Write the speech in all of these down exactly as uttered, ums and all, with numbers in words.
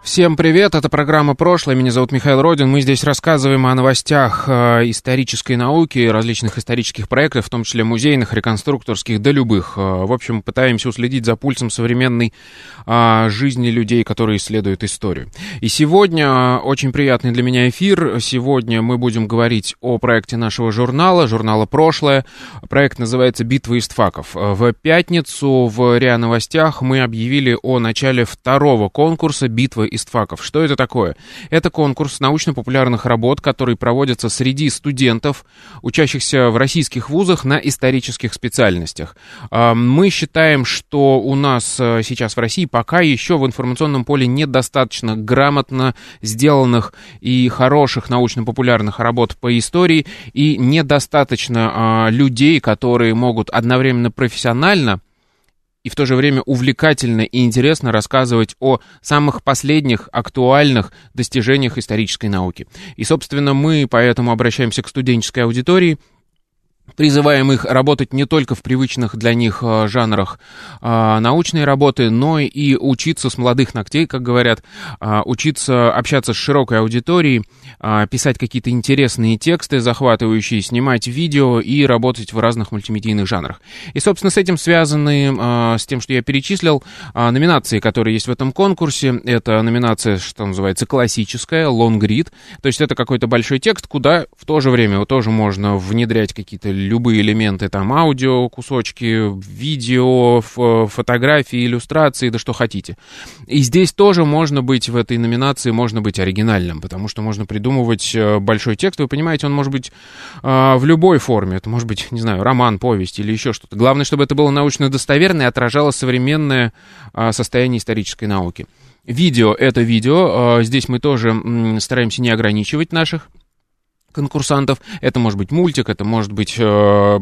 Всем привет, это программа «Прошлое», меня зовут Михаил Родин. Мы здесь рассказываем о новостях исторической науки, различных исторических проектов, в том числе музейных, реконструкторских, да любых. В общем, пытаемся уследить за пульсом современной жизни людей, которые исследуют историю. И сегодня очень приятный для меня эфир. Сегодня мы будем говорить о проекте нашего журнала, журнала «Прошлое». Проект называется «Битва Истфаков». В пятницу в РИА Новостях мы объявили о начале второго конкурса «Битва Истфаков». Что это такое? Это конкурс научно-популярных работ, который проводится среди студентов, учащихся в российских вузах на исторических специальностях. Мы считаем, что у нас сейчас в России пока еще в информационном поле недостаточно грамотно сделанных и хороших научно-популярных работ по истории, и недостаточно людей, которые могут одновременно профессионально и в то же время увлекательно и интересно рассказывать о самых последних актуальных достижениях исторической науки. И, собственно, мы поэтому обращаемся к студенческой аудитории, призываем их работать не только в привычных для них жанрах а, научной работы, но и учиться с молодых ногтей, как говорят, а, учиться общаться с широкой аудиторией, а, писать какие-то интересные тексты, захватывающие, снимать видео и работать в разных мультимедийных жанрах. И, собственно, с этим связаны, а, с тем, что я перечислил, а, номинации, которые есть в этом конкурсе. Это номинация, что называется, классическая, лонгрид, то есть это какой-то большой текст, куда в то же время тоже можно внедрять какие-то любые элементы, там, аудио, кусочки, видео, фотографии, иллюстрации, да что хотите. И здесь тоже можно быть, в этой номинации, можно быть оригинальным, потому что можно придумывать большой текст. Вы понимаете, он может быть э, в любой форме. Это может быть, не знаю, роман, повесть или еще что-то. Главное, чтобы это было научно достоверно и отражало современное э, состояние исторической науки. Видео — это видео. Э, здесь мы тоже э, стараемся не ограничивать наших конкурсантов. Это может быть мультик, это может быть э,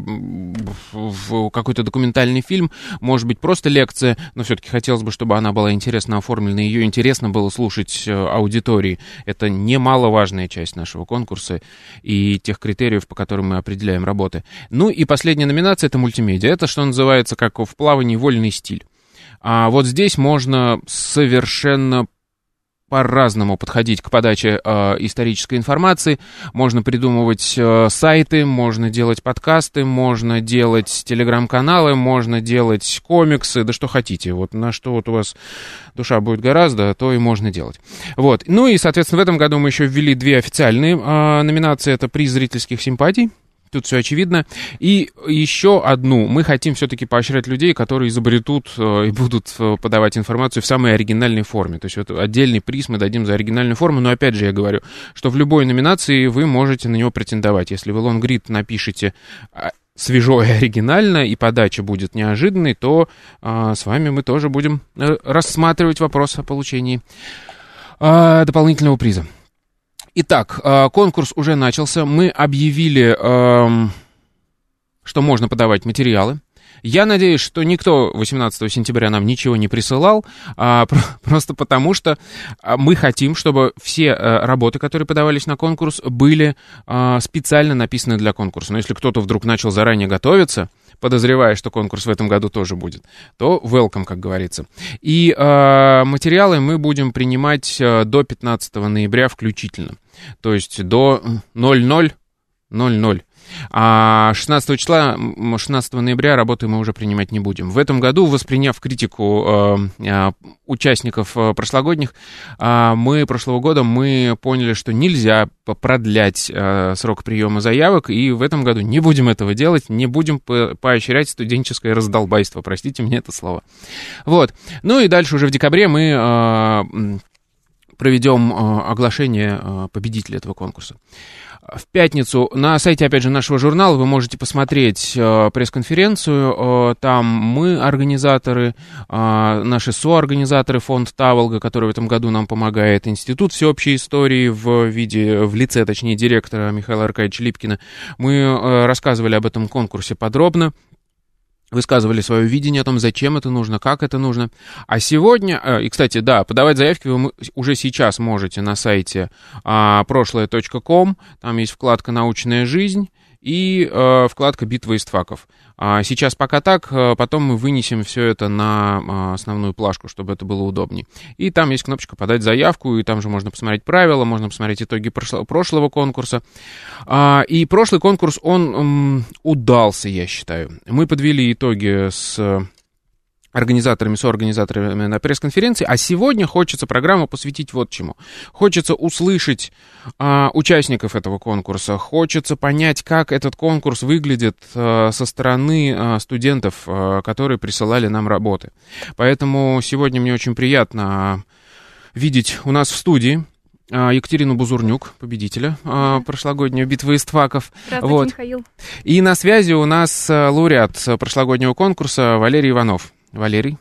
какой-то документальный фильм, может быть просто лекция, но все-таки хотелось бы, чтобы она была интересно оформлена, ее интересно было слушать э, аудитории. Это немаловажная часть нашего конкурса и тех критериев, по которым мы определяем работы. Ну и последняя номинация — это мультимедиа. Это, что называется, как в плавании, вольный стиль. А вот здесь можно совершенно по-разному подходить к подаче э, исторической информации. Можно придумывать э, сайты, можно делать подкасты, можно делать телеграм-каналы, можно делать комиксы, да что хотите. Вот на что вот у вас душа будет гораздо, то и можно делать. Вот. Ну и, соответственно, в этом году мы еще ввели две официальные э, номинации. Это приз зрительских симпатий. Тут все очевидно. И еще одну. Мы хотим все-таки поощрять людей, которые изобретут и будут подавать информацию в самой оригинальной форме. То есть вот отдельный приз мы дадим за оригинальную форму. Но опять же я говорю, что в любой номинации вы можете на него претендовать. Если вы лонгрид напишите свежо и оригинально, и подача будет неожиданной, то а, с вами мы тоже будем рассматривать вопрос о получении а, дополнительного приза. Итак, конкурс уже начался, мы объявили, что можно подавать материалы. Я надеюсь, что никто восемнадцатого сентября нам ничего не присылал, просто потому что мы хотим, чтобы все работы, которые подавались на конкурс, были специально написаны для конкурса. Но если кто-то вдруг начал заранее готовиться, подозревая, что конкурс в этом году тоже будет, то welcome, как говорится. И э, материалы мы будем принимать до пятнадцатого ноября включительно, то есть до ноль ноль ноль ноль. А шестнадцатого числа, шестнадцатого ноября работы мы уже принимать не будем. В этом году, восприняв критику э, участников прошлогодних, э, мы прошлого года мы поняли, что нельзя продлять э, срок приема заявок, и в этом году не будем этого делать, не будем по- поощрять студенческое раздолбайство, простите мне это слово. Вот. Ну и дальше уже в декабре мы... Э, проведем оглашение победителя этого конкурса. В пятницу на сайте, опять же, нашего журнала вы можете посмотреть э, пресс-конференцию. Э, там мы, организаторы, э, наши соорганизаторы, фонд Таволга, который в этом году нам помогает, Институт всеобщей истории в виде, в лице, точнее, директора Михаила Аркадьевича Липкина. Мы э, рассказывали об этом конкурсе подробно, высказывали свое видение о том, зачем это нужно, как это нужно. А сегодня, и, кстати, да, подавать заявки вы уже сейчас можете на сайте прошлое точка ком, там есть вкладка «Научная жизнь» и вкладка «Битва Истфаков». Сейчас пока так, потом мы вынесем все это на основную плашку, чтобы это было удобнее. И там есть кнопочка «Подать заявку», и там же можно посмотреть правила, можно посмотреть итоги прошлого конкурса. И прошлый конкурс, он удался, я считаю. Мы подвели итоги с организаторами, соорганизаторами на пресс-конференции, а сегодня хочется программу посвятить вот чему. Хочется услышать а, участников этого конкурса, хочется понять, как этот конкурс выглядит а, со стороны а, студентов, а, которые присылали нам работы. Поэтому сегодня мне очень приятно видеть у нас в студии Екатерину Бузурнюк, победителя да. прошлогодней битвы Истфаков. Здравствуйте, вот. Михаил. И на связи у нас лауреат прошлогоднего конкурса Валерий Иванов. Валерий.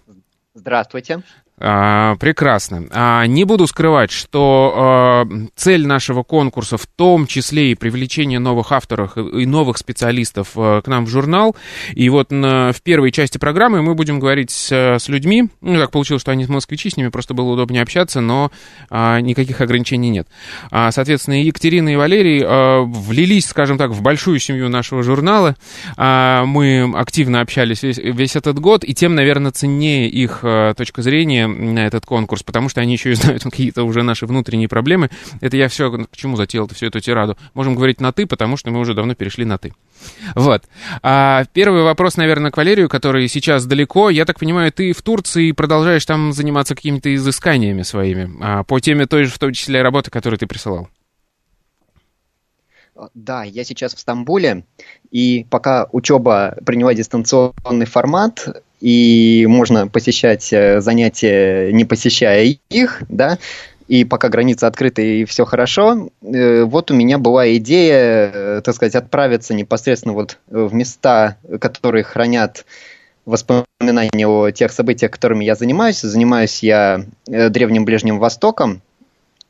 Здравствуйте. А, прекрасно. А, не буду скрывать, что а, цель нашего конкурса, в том числе и привлечение новых авторов и новых специалистов а, к нам в журнал. И вот на, в первой части программы мы будем говорить с, с людьми. Ну, так получилось, что они москвичи, с ними просто было удобнее общаться, но а, никаких ограничений нет. А, соответственно, Екатерина и Валерий а, влились, скажем так, в большую семью нашего журнала. А, мы активно общались весь, весь этот год, и тем, наверное, ценнее их а, точка зрения на этот конкурс, потому что они еще и знают какие-то уже наши внутренние проблемы. Это я все, почему затеял всю эту тираду. Можем говорить на «ты», потому что мы уже давно перешли на «ты». Вот. А первый вопрос, наверное, к Валерию, который сейчас далеко. Я так понимаю, ты в Турции продолжаешь там заниматься какими-то изысканиями своими по теме той же, в том числе, работы, которую ты присылал. Да, я сейчас в Стамбуле, и пока учеба приняла дистанционный формат, и можно посещать занятия, не посещая их, да, и пока границы открыты и все хорошо, вот у меня была идея, так сказать, отправиться непосредственно вот в места, которые хранят воспоминания о тех событиях, которыми я занимаюсь. Занимаюсь я Древним Ближним Востоком,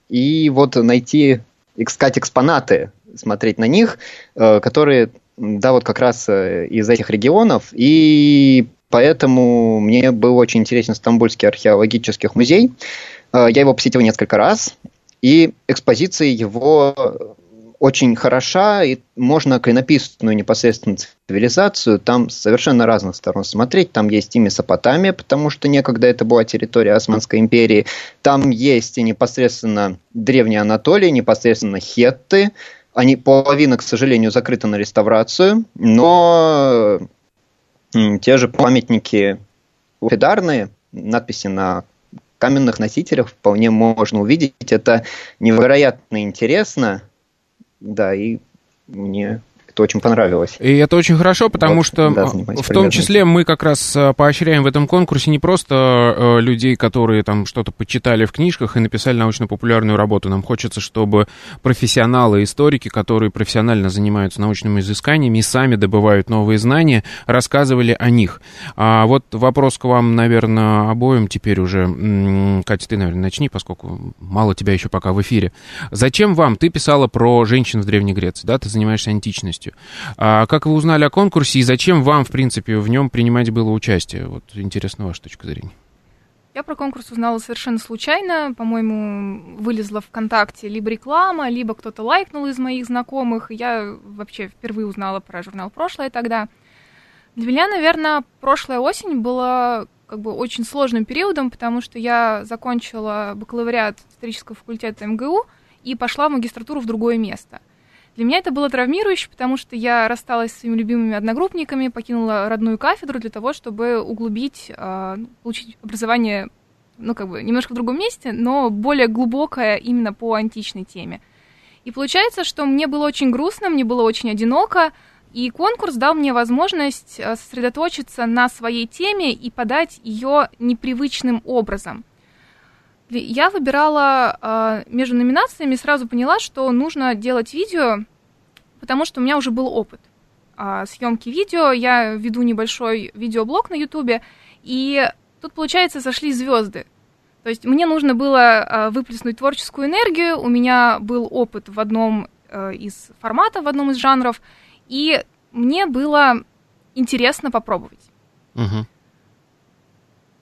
и вот найти, искать экспонаты, смотреть на них, которые, да, вот как раз из этих регионов, и поэтому мне был очень интересен Стамбульский археологический музей. Я его посетил несколько раз, и экспозиция его очень хороша, и можно клинописную непосредственно цивилизацию там с совершенно разных сторон смотреть. Там есть и Месопотамия, потому что некогда это была территория Османской империи. Там есть и непосредственно Древняя Анатолия, непосредственно хетты. Они, половина, к сожалению, закрыта на реставрацию, но те же памятники лапидарные, надписи на каменных носителях вполне можно увидеть. Это невероятно интересно, да, и мне это очень понравилось. И это очень хорошо, потому вот, что да, в том числе мы как раз поощряем в этом конкурсе не просто людей, которые там что-то почитали в книжках и написали научно-популярную работу. Нам хочется, чтобы профессионалы, историки, которые профессионально занимаются научными изысканиями и сами добывают новые знания, рассказывали о них. А вот вопрос к вам, наверное, обоим теперь уже. Катя, ты, наверное, начни, поскольку мало тебя еще пока в эфире. Зачем вам? Ты писала про женщин в Древней Греции, да? Ты занимаешься античностью. А как вы узнали о конкурсе и зачем вам, в принципе, в нем принимать было участие? Вот интересна ваша точка зрения. Я про конкурс узнала совершенно случайно. По-моему, вылезла ВКонтакте либо реклама, либо кто-то лайкнул из моих знакомых. Я вообще впервые узнала про журнал «Прошлое» тогда. Для меня, наверное, прошлая осень была как бы очень сложным периодом, потому что я закончила бакалавриат исторического факультета эм гэ у и пошла в магистратуру в другое место. Для меня это было травмирующе, потому что я рассталась с своими любимыми одногруппниками, покинула родную кафедру для того, чтобы углубить, получить образование, ну, как бы, немножко в другом месте, но более глубокое именно по античной теме. И получается, что мне было очень грустно, мне было очень одиноко, и конкурс дал мне возможность сосредоточиться на своей теме и подать ее непривычным образом. Я выбирала э, между номинациями, сразу поняла, что нужно делать видео, потому что у меня уже был опыт э, съемки видео. Я веду небольшой видеоблог на Ютубе, и тут, получается, сошли звезды. То есть мне нужно было э, выплеснуть творческую энергию, у меня был опыт в одном э, из форматов, в одном из жанров, и мне было интересно попробовать. Угу.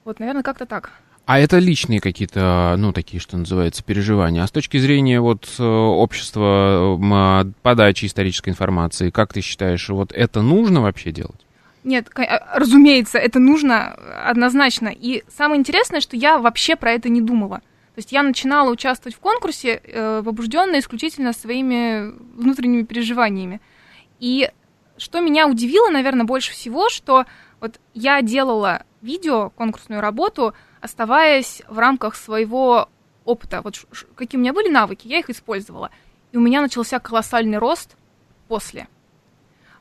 Вот, наверное, как-то так. А это личные какие-то, ну, такие, что называется, переживания. А с точки зрения вот общества, подачи исторической информации, как ты считаешь, вот это нужно вообще делать? Нет, разумеется, это нужно однозначно. И самое интересное, что я вообще про это не думала. То есть я начинала участвовать в конкурсе, побуждённая исключительно своими внутренними переживаниями. И что меня удивило, наверное, больше всего, что вот я делала видео, конкурсную работу, оставаясь в рамках своего опыта. Вот ш- ш- какие у меня были навыки, я их использовала. И у меня начался колоссальный рост после.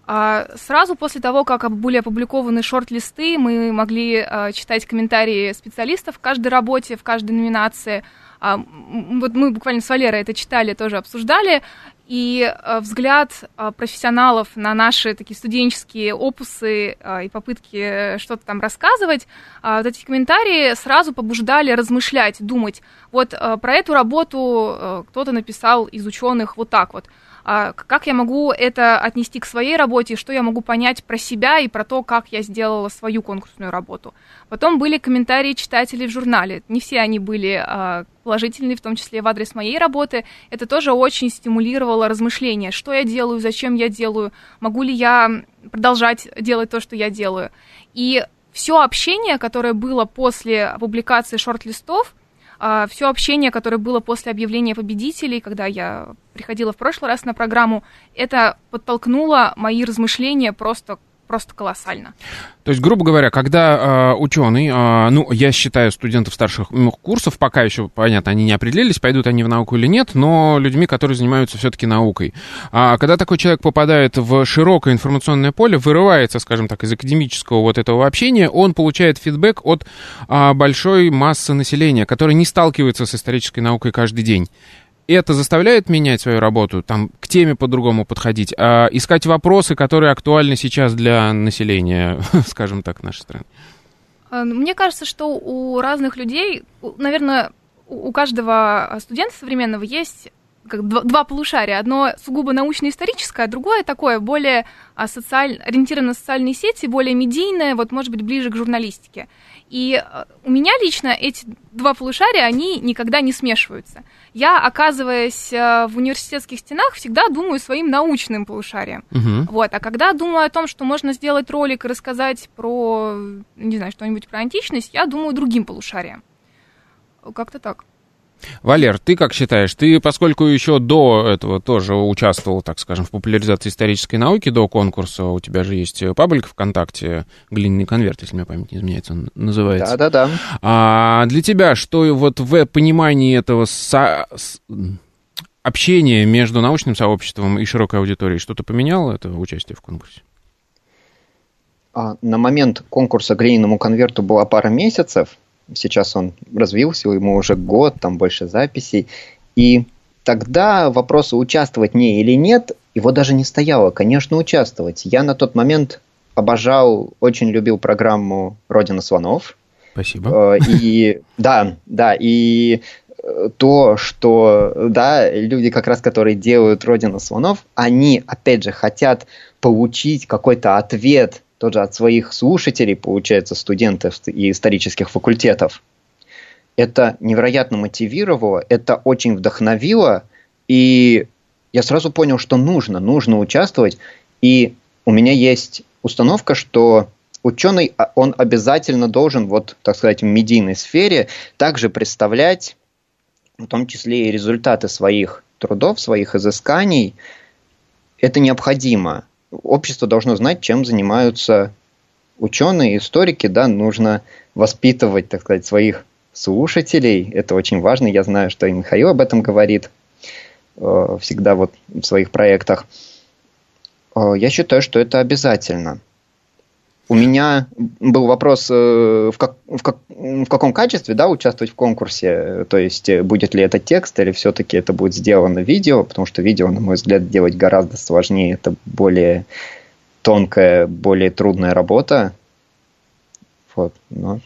А сразу после того, как были опубликованы шорт-листы, мы могли а, читать комментарии специалистов в каждой работе, в каждой номинации. А, вот мы буквально с Валерой это читали, тоже обсуждали. И а, взгляд а, профессионалов на наши такие студенческие опусы а, и попытки что-то там рассказывать, а, вот эти комментарии сразу побуждали размышлять, думать. Вот а, про эту работу а, кто-то написал из ученых вот так вот. А, как я могу это отнести к своей работе, что я могу понять про себя и про то, как я сделала свою конкурсную работу. Потом были комментарии читателей в журнале. Не все они были а, положительные, в том числе в адрес моей работы. Это тоже очень стимулировало размышления. Что я делаю, зачем я делаю, могу ли я продолжать делать то, что я делаю. И все общение, которое было после публикации шорт-листов, Uh, все общение, которое было после объявления победителей, когда я приходила в прошлый раз на программу, это подтолкнуло мои размышления просто, просто колоссально. То есть, грубо говоря, когда э, ученый, э, ну, я считаю студентов старших курсов, пока еще, понятно, они не определились, пойдут они в науку или нет, но людьми, которые занимаются все-таки наукой. А когда такой человек попадает в широкое информационное поле, вырывается, скажем так, из академического вот этого общения, он получает фидбэк от э, большой массы населения, которая не сталкивается с исторической наукой каждый день. Это заставляет менять свою работу, там, к теме по-другому подходить, а искать вопросы, которые актуальны сейчас для населения, скажем так, нашей страны? Мне кажется, что у разных людей, наверное, у каждого студента современного есть как два, два полушария. Одно сугубо научно-историческое, а другое такое, более социаль... ориентированное на социальные сети, более медийное, вот, может быть, ближе к журналистике. И у меня лично эти два полушария, они никогда не смешиваются. Я, оказываясь в университетских стенах, всегда думаю своим научным полушарием. Угу. Вот. А когда думаю о том, что можно сделать ролик и рассказать про, не знаю, что-нибудь про античность, я думаю другим полушарием. Как-то так. Валер, ты как считаешь? Ты, поскольку еще до этого тоже участвовал, так скажем, в популяризации исторической науки, до конкурса, у тебя же есть паблик ВКонтакте, «Глиняный конверт», если мне память не изменяется, он называется. Да-да-да. А для тебя что вот в понимании этого со... общения между научным сообществом и широкой аудиторией, что-то поменяло это участие в конкурсе? На момент конкурса «Глиняному конверту» была пара месяцев. Сейчас он развился, ему уже год, там больше записей. И тогда вопрос, участвовать мне или нет, его даже не стояло. Конечно, участвовать. Я на тот момент обожал, очень любил программу «Родина слонов». Спасибо. И да, да, и то, что да, люди, как раз которые делают «Родину слонов», они, опять же, хотят получить какой-то ответ тоже от своих слушателей, получается, студентов и исторических факультетов. Это невероятно мотивировало, это очень вдохновило, и я сразу понял, что нужно, нужно участвовать. И у меня есть установка, что ученый, он обязательно должен, вот, так сказать, в медийной сфере также представлять, в том числе и результаты своих трудов, своих изысканий. Это необходимо. Общество должно знать, чем занимаются ученые, историки, да, нужно воспитывать, так сказать, своих слушателей, это очень важно, я знаю, что и Михаил об этом говорит э, всегда вот в своих проектах. Э, я считаю, что это обязательно. У меня был вопрос, в, как, в, как, в каком качестве, да, участвовать в конкурсе, то есть будет ли это текст или все-таки это будет сделано видео, потому что видео, на мой взгляд, делать гораздо сложнее, это более тонкая, более трудная работа. Вот, но...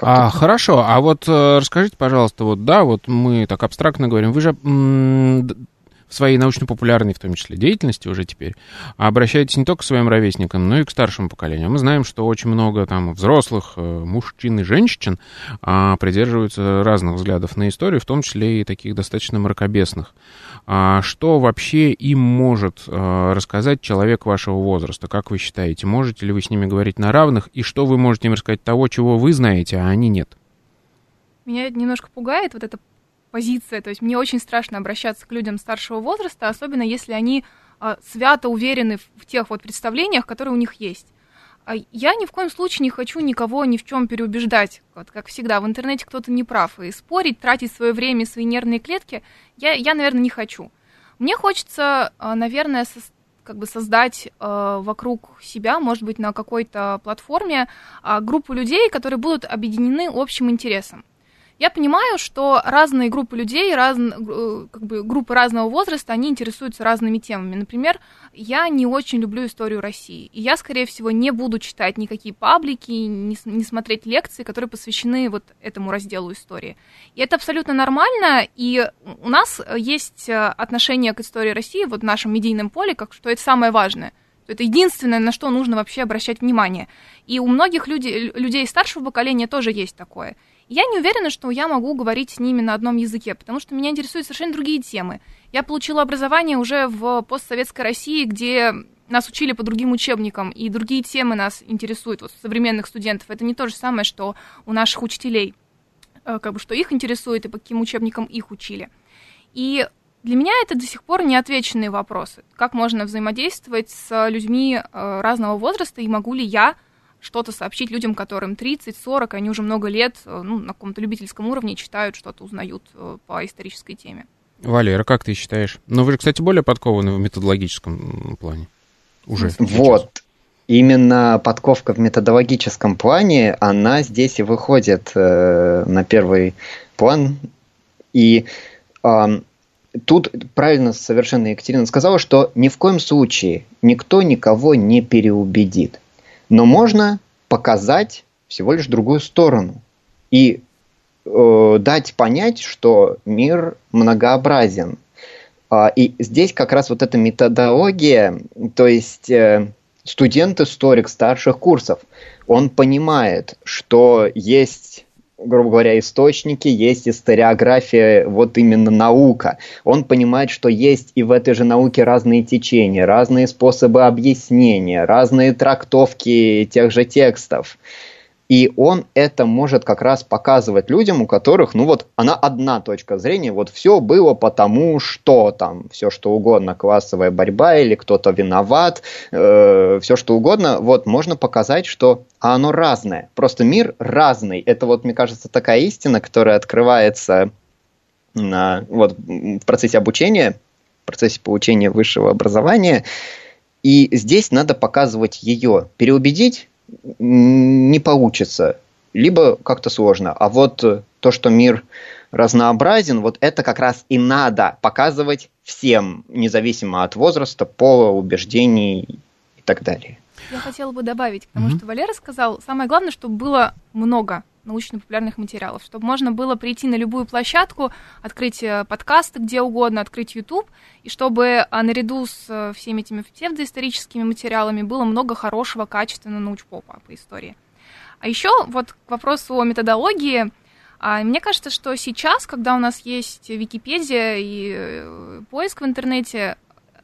А, хорошо, а вот э, расскажите, пожалуйста, вот да, вот мы так абстрактно говорим, вы же м- в своей научно-популярной, в том числе, деятельности уже теперь обращаетесь не только к своим ровесникам, но и к старшему поколению. Мы знаем, что очень много там взрослых э, мужчин и женщин э, придерживаются разных взглядов на историю, в том числе и таких достаточно мракобесных. А что вообще им может э, рассказать человек вашего возраста? Как вы считаете, можете ли вы с ними говорить на равных? И что вы можете им рассказать того, чего вы знаете, а они нет? Меня немножко пугает вот эта позиция. То есть мне очень страшно обращаться к людям старшего возраста, особенно если они э, свято уверены в, в тех вот представлениях, которые у них есть. Я ни в коем случае не хочу никого ни в чем переубеждать. Вот, как всегда, в интернете кто-то не прав. И спорить, тратить свое время и свои нервные клетки я, я наверное, не хочу. Мне хочется, наверное, со, как бы создать э, вокруг себя, может быть, на какой-то платформе э, группу людей, которые будут объединены общим интересом. Я понимаю, что разные группы людей, раз, как бы группы разного возраста, они интересуются разными темами. Например, я не очень люблю историю России, и я, скорее всего, не буду читать никакие паблики, не, не смотреть лекции, которые посвящены вот этому разделу истории. И это абсолютно нормально, и у нас есть отношение к истории России вот в нашем медийном поле, как что это самое важное. Это единственное, на что нужно вообще обращать внимание. И у многих людей, людей старшего поколения тоже есть такое. Я не уверена, что я могу говорить с ними на одном языке, потому что меня интересуют совершенно другие темы. Я получила образование уже в постсоветской России, где нас учили по другим учебникам, и другие темы нас интересуют. Вот современных студентов это не то же самое, что у наших учителей, как бы, что их интересует и по каким учебникам их учили. И для меня это до сих пор неотвеченные вопросы. Как можно взаимодействовать с людьми разного возраста, и могу ли я что-то сообщить людям, которым тридцать-сорок, они уже много лет, ну, на каком-то любительском уровне читают, что-то узнают по исторической теме. Валера, как ты считаешь? Ну, вы же, кстати, более подкованы в методологическом плане. Уже. Вот. Сейчас. Именно подковка в методологическом плане, она здесь и выходит э, на первый план. И... Э, Тут правильно совершенно Екатерина сказала, что ни в коем случае никто никого не переубедит. Но можно показать всего лишь другую сторону и э, дать понять, что мир многообразен. А, и здесь как раз вот эта методология, то есть э, студент-историк старших курсов, он понимает, что есть... грубо говоря, источники, есть историография, вот именно наука. Он понимает, что есть и в этой же науке разные течения, разные способы объяснения, разные трактовки тех же текстов. И он это может как раз показывать людям, у которых, ну вот, она одна точка зрения, вот все было потому, что там, все что угодно, классовая борьба или кто-то виноват, э, все что угодно, вот, можно показать, что оно разное, просто мир разный. Это вот, мне кажется, такая истина, которая открывается на, вот, в процессе обучения, в процессе получения высшего образования, и здесь надо показывать ее, переубедить не получится, либо как-то сложно. А вот то, что мир разнообразен, вот это как раз и надо показывать всем, независимо от возраста, пола, убеждений и так далее. Я хотела бы добавить, потому mm-hmm. что Валера сказал, самое главное, чтобы было много научно-популярных материалов, чтобы можно было прийти на любую площадку, открыть подкасты где угодно, открыть YouTube, и чтобы наряду с всеми этими псевдоисторическими материалами было много хорошего, качественного научпопа по истории. А еще вот к вопросу о методологии. Мне кажется, что сейчас, когда у нас есть Википедия и поиск в интернете,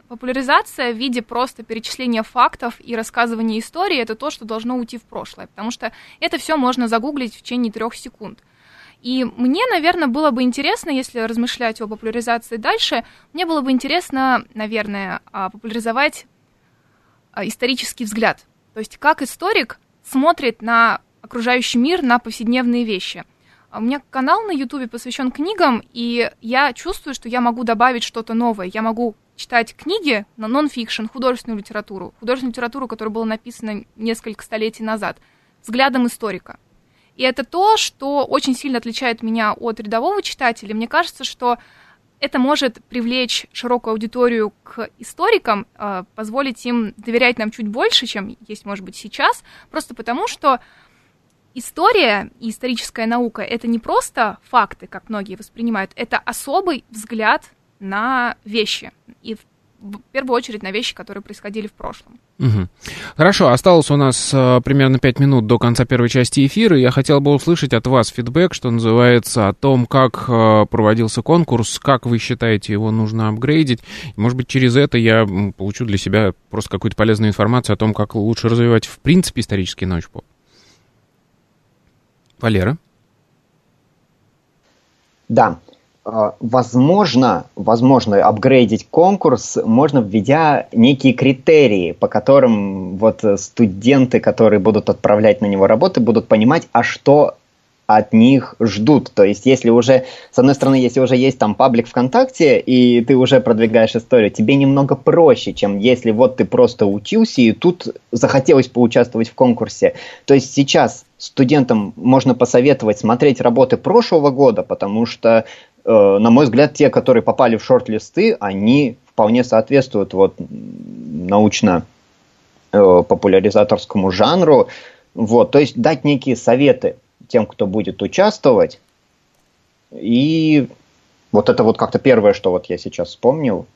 популяризация в виде просто перечисления фактов и рассказывания истории — это то, что должно уйти в прошлое, потому что это все можно загуглить в течение трех секунд. И мне, наверное, было бы интересно, если размышлять о популяризации дальше, мне было бы интересно, наверное, популяризовать исторический взгляд. То есть как историк смотрит на окружающий мир, на повседневные вещи. У меня канал на Ютубе посвящен книгам, и я чувствую, что я могу добавить что-то новое, я могу читать книги на нон-фикшн, художественную литературу, художественную литературу, которая была написана несколько столетий назад, взглядом историка. И это то, что очень сильно отличает меня от рядового читателя. Мне кажется, что это может привлечь широкую аудиторию к историкам, позволить им доверять нам чуть больше, чем есть, может быть, сейчас, просто потому что история и историческая наука — это не просто факты, как многие воспринимают, это особый взгляд на вещи, и в первую очередь на вещи, которые происходили в прошлом. Угу. Хорошо, осталось у нас э, примерно пять минут до конца первой части эфира. Я хотел бы услышать от вас фидбэк, что называется, о том, как э, проводился конкурс, как вы считаете, его нужно апгрейдить. Может быть, через это я получу для себя просто какую-то полезную информацию о том, как лучше развивать в принципе исторический научпоп. Валера? Да. Возможно, возможно, апгрейдить конкурс можно, введя некие критерии, по которым вот студенты, которые будут отправлять на него работы, будут понимать, а что от них ждут. То есть, если уже, с одной стороны, если уже есть там паблик ВКонтакте, и ты уже продвигаешь историю, тебе немного проще, чем если вот ты просто учился, и тут захотелось поучаствовать в конкурсе. То есть сейчас студентам можно посоветовать смотреть работы прошлого года, потому что, на мой взгляд, те, которые попали в шорт-листы, они вполне соответствуют вот, научно-популяризаторскому жанру. Вот, то есть дать некие советы тем, кто будет участвовать. И вот это вот как-то первое, что вот я сейчас вспомнил.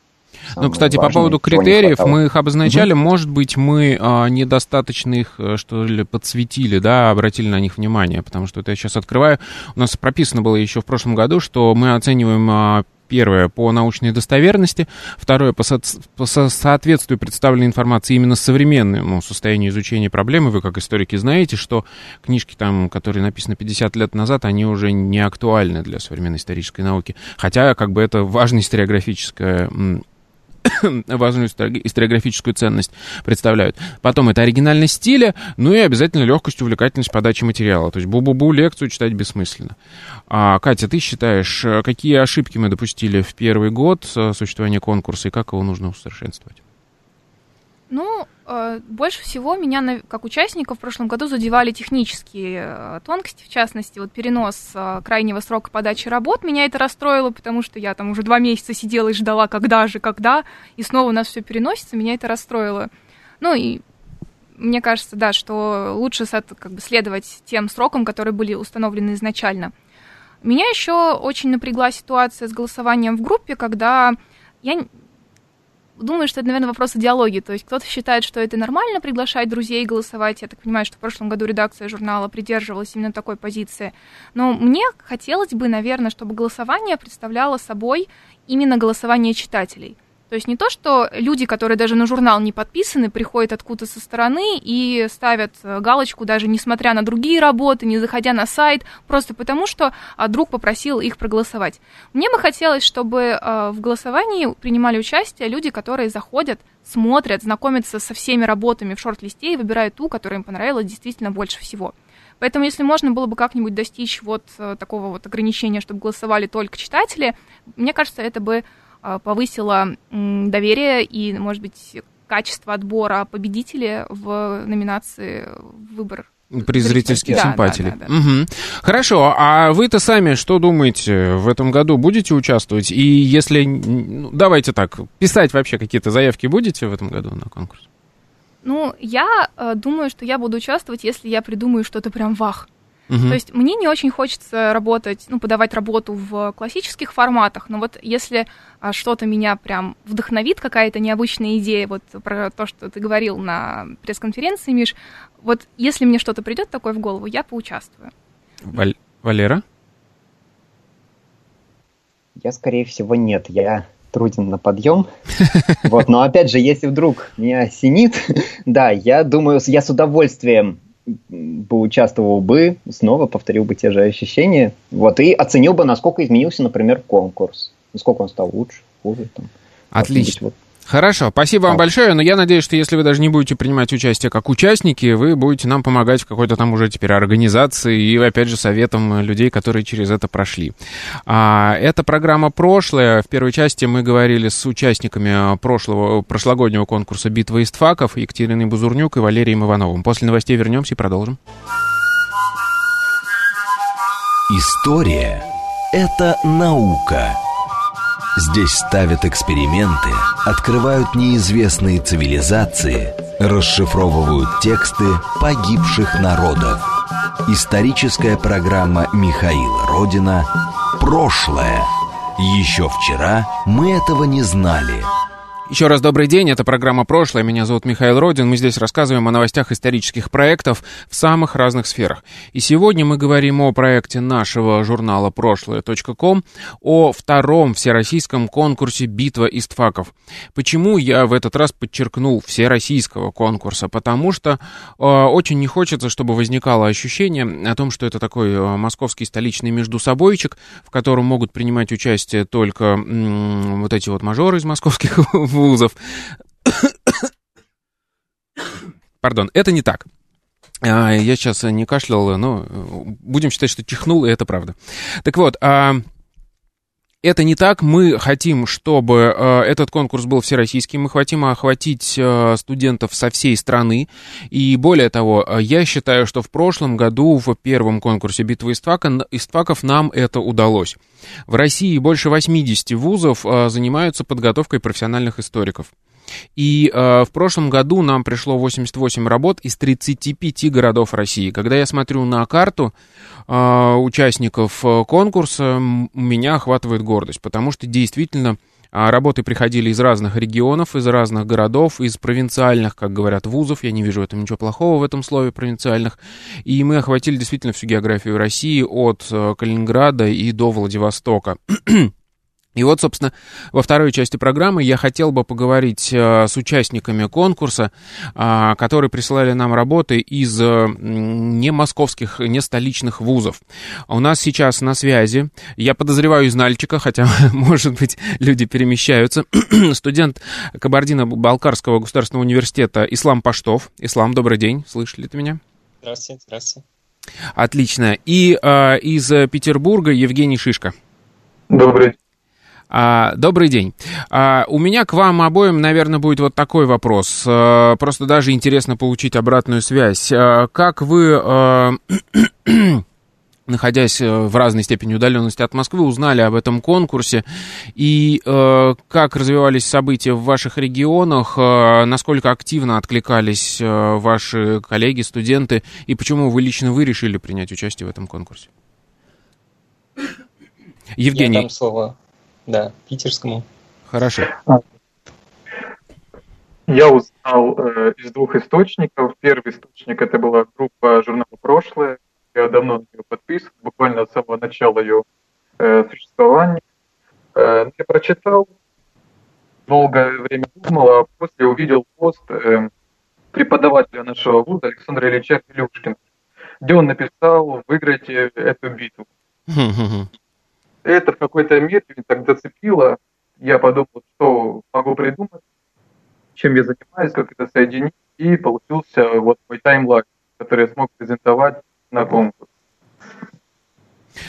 Самое ну, кстати, важное, по поводу критериев, мы их обозначали, угу. Может быть, мы а, недостаточно их, что ли, подсветили, да, обратили на них внимание, потому что это я сейчас открываю. У нас прописано было еще в прошлом году, что мы оцениваем а, первое по научной достоверности, второе по, со- по со- соответствию представленной информации именно современному состоянию изучения проблемы. Вы, как историки, знаете, что книжки, там, которые написаны пятьдесят лет назад, они уже не актуальны для современной исторической науки, хотя как бы это важная историографическая... важную историографическую ценность представляют. Потом это оригинальность стиля, ну и обязательно легкость, увлекательность подачи материала. То есть бу-бу-бу лекцию читать бессмысленно. А, Катя, ты считаешь, какие ошибки мы допустили в первый год существования конкурса и как его нужно усовершенствовать? Ну, больше всего меня, как участника, в прошлом году задевали технические тонкости, в частности, вот перенос крайнего срока подачи работ. Меня это расстроило, потому что я там уже два месяца сидела и ждала, когда же, когда, и снова у нас все переносится, меня это расстроило. Ну и мне кажется, да, что лучше как бы следовать тем срокам, которые были установлены изначально. Меня еще очень напрягла ситуация с голосованием в группе, когда я... Думаю, что это, наверное, вопрос идеологии. То есть кто-то считает, что это нормально приглашать друзей голосовать. Я так понимаю, что в прошлом году редакция журнала придерживалась именно такой позиции. Но мне хотелось бы, наверное, чтобы голосование представляло собой именно голосование читателей. То есть не то, что люди, которые даже на журнал не подписаны, приходят откуда-то со стороны и ставят галочку, даже несмотря на другие работы, не заходя на сайт, просто потому что друг попросил их проголосовать. Мне бы хотелось, чтобы в голосовании принимали участие люди, которые заходят, смотрят, знакомятся со всеми работами в шорт-листе и выбирают ту, которая им понравилась действительно больше всего. Поэтому, если можно было бы как-нибудь достичь вот такого вот ограничения, чтобы голосовали только читатели, мне кажется, это бы... повысила доверие и, может быть, качество отбора победителя в номинации «Выбор». При зрительских да, симпатиях. Да, да, да. Угу. Хорошо, а вы-то сами что думаете, в этом году будете участвовать? И если, ну, давайте так, писать вообще какие-то заявки будете в этом году на конкурс? Ну, я э, думаю, что я буду участвовать, если я придумаю что-то прям вах. Uh-huh. То есть мне не очень хочется работать, ну, подавать работу в классических форматах, но вот если а, что-то меня прям вдохновит, какая-то необычная идея, вот про то, что ты говорил на пресс-конференции, Миш, вот если мне что-то придет такое в голову, я поучаствую. Валь... Валера? Я, скорее всего, нет, я... труден на подъем. Вот, но опять же, если вдруг меня осенит, да, я думаю, я с удовольствием поучаствовал бы, снова повторил бы те же ощущения, вот, и оценил бы, насколько изменился, например, конкурс, насколько он стал лучше, хуже. Там. Отлично. Вот. Хорошо, спасибо вам большое, но я надеюсь, что если вы даже не будете принимать участие как участники, вы будете нам помогать в какой-то там уже теперь организации и, опять же, советом людей, которые через это прошли. А, это программа «Прошлое». В первой части мы говорили с участниками прошлого, прошлогоднего конкурса «Битва Истфаков», Екатериной Бузурнюк и Валерием Ивановым. После новостей вернемся и продолжим. История – это наука. Здесь ставят эксперименты, открывают неизвестные цивилизации, расшифровывают тексты погибших народов. Историческая программа Михаила Родина «Прошлое». Еще вчера мы этого не знали. Еще раз добрый день, это программа «Прошлое», меня зовут Михаил Родин, мы здесь рассказываем о новостях исторических проектов в самых разных сферах. И сегодня мы говорим о проекте нашего журнала прошлое точка ком, о втором всероссийском конкурсе «Битва Истфаков». Почему я в этот раз подчеркнул всероссийского конкурса? Потому что э, очень не хочется, чтобы возникало ощущение о том, что это такой э, московский столичный междусобойчик, в котором могут принимать участие только э, вот эти вот мажоры из московских вузов. вузов. Пардон, это не так. Я сейчас не кашлял, но будем считать, что чихнул, и это правда. Так вот, это не так. Мы хотим, чтобы этот конкурс был всероссийским. Мы хотим охватить студентов со всей страны. И более того, я считаю, что в прошлом году в первом конкурсе «Битвы Истфаков» нам это удалось. В России больше восьмидесяти вузов занимаются подготовкой профессиональных историков. И э, в прошлом году нам пришло восемьдесят восемь работ из тридцати пяти городов России. Когда я смотрю на карту э, участников конкурса, меня охватывает гордость, потому что действительно э, работы приходили из разных регионов, из разных городов, из провинциальных, как говорят, вузов. Я не вижу в этом ничего плохого, в этом слове провинциальных. И мы охватили действительно всю географию России от э, Калининграда и до Владивостока. И вот, собственно, во второй части программы я хотел бы поговорить э, с участниками конкурса, э, которые присылали нам работы из э, не московских, не столичных вузов. У нас сейчас на связи, я подозреваю, из Нальчика, хотя, может быть, люди перемещаются, студент Кабардино-Балкарского государственного университета Ислам Паштов. Ислам, добрый день, слышали ты меня? Здравствуйте, здравствуйте. Отлично. И э, из Петербурга Евгений Шишко. Добрый день. Добрый день. У меня к вам обоим, наверное, будет вот такой вопрос. Просто даже интересно получить обратную связь. Как вы, находясь в разной степени удаленности от Москвы, узнали об этом конкурсе? И как развивались события в ваших регионах? Насколько активно откликались ваши коллеги, студенты? И почему вы лично вы решили принять участие в этом конкурсе? Евгений. Я дам слово. Да, питерскому. Хорошо. Я узнал э, из двух источников. Первый источник — это была группа журнала «Прошлое». Я давно на нее подписан, буквально с самого начала ее э, существования. Э, я прочитал, долгое время думал, а после увидел пост э, преподавателя нашего вуза Александра Ильича Хилюшкина, где он написал «Выиграйте эту битву». Это в какой-то мере так зацепило. Я подумал, что могу придумать, чем я занимаюсь, как это соединить. И получился вот мой таймлайн, который я смог презентовать на конкурс.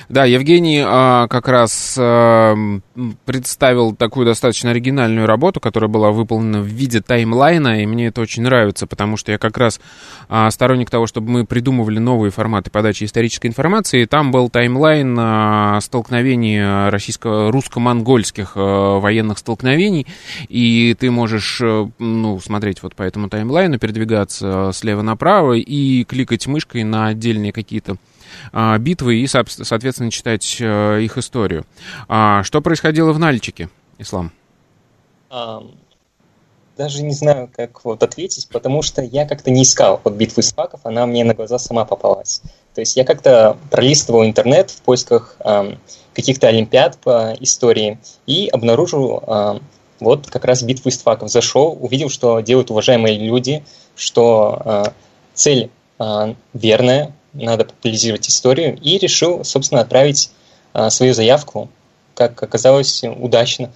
Да, Евгений а, как раз а, представил такую достаточно оригинальную работу, которая была выполнена в виде таймлайна, и мне это очень нравится, потому что я как раз а, сторонник того, чтобы мы придумывали новые форматы подачи исторической информации, и там был таймлайн а, столкновений российско- русско-монгольских а, военных столкновений, и ты можешь а, ну, смотреть вот по этому таймлайну, передвигаться слева направо и кликать мышкой на отдельные какие-то битвы и, соответственно, читать их историю. Что происходило в Нальчике, Ислам? Даже не знаю, как вот ответить, потому что я как-то не искал вот битву Истфаков, она мне на глаза сама попалась. То есть я как-то пролистывал интернет в поисках каких-то олимпиад по истории и обнаружил вот как раз битву Истфаков. Зашел, увидел, что делают уважаемые люди, что цель верная, надо популяризировать историю, и решил, собственно, отправить а, свою заявку, как оказалось, удачно.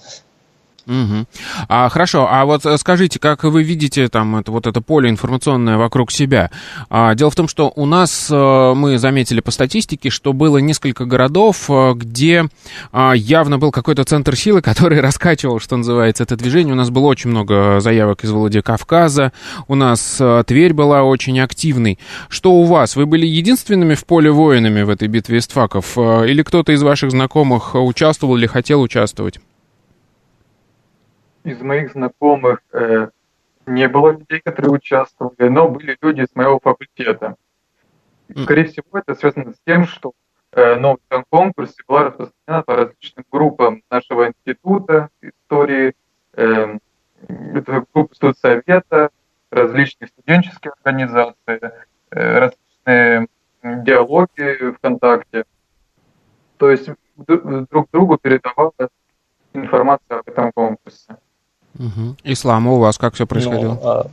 Угу. А, хорошо, а вот скажите, как вы видите там это, вот это поле информационное вокруг себя? А, дело в том, что у нас, а, мы заметили по статистике, что было несколько городов, а, где а, явно был какой-то центр силы, который раскачивал, что называется, это движение. У нас было очень много заявок из Владикавказа, у нас а, Тверь была очень активной. Что у вас? Вы были единственными в поле воинами в этой битве Истфаков? А, или кто-то из ваших знакомых участвовал или хотел участвовать? Из моих знакомых э, не было людей, которые участвовали, но были люди из моего факультета. И, скорее всего, это связано с тем, что э, новость о конкурсе была распространена по различным группам нашего института истории, э, группы студсовета, различных студенческих организаций, э, различные диалоги ВКонтакте. То есть друг другу передавалась информация об этом конкурсе. Угу. Ислам, а у вас как все происходило?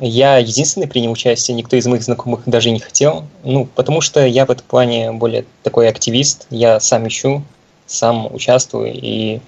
Ну, я единственный принял участие, никто из моих знакомых даже не хотел, ну, потому что я в этом плане более такой активист, я сам ищу, сам участвую и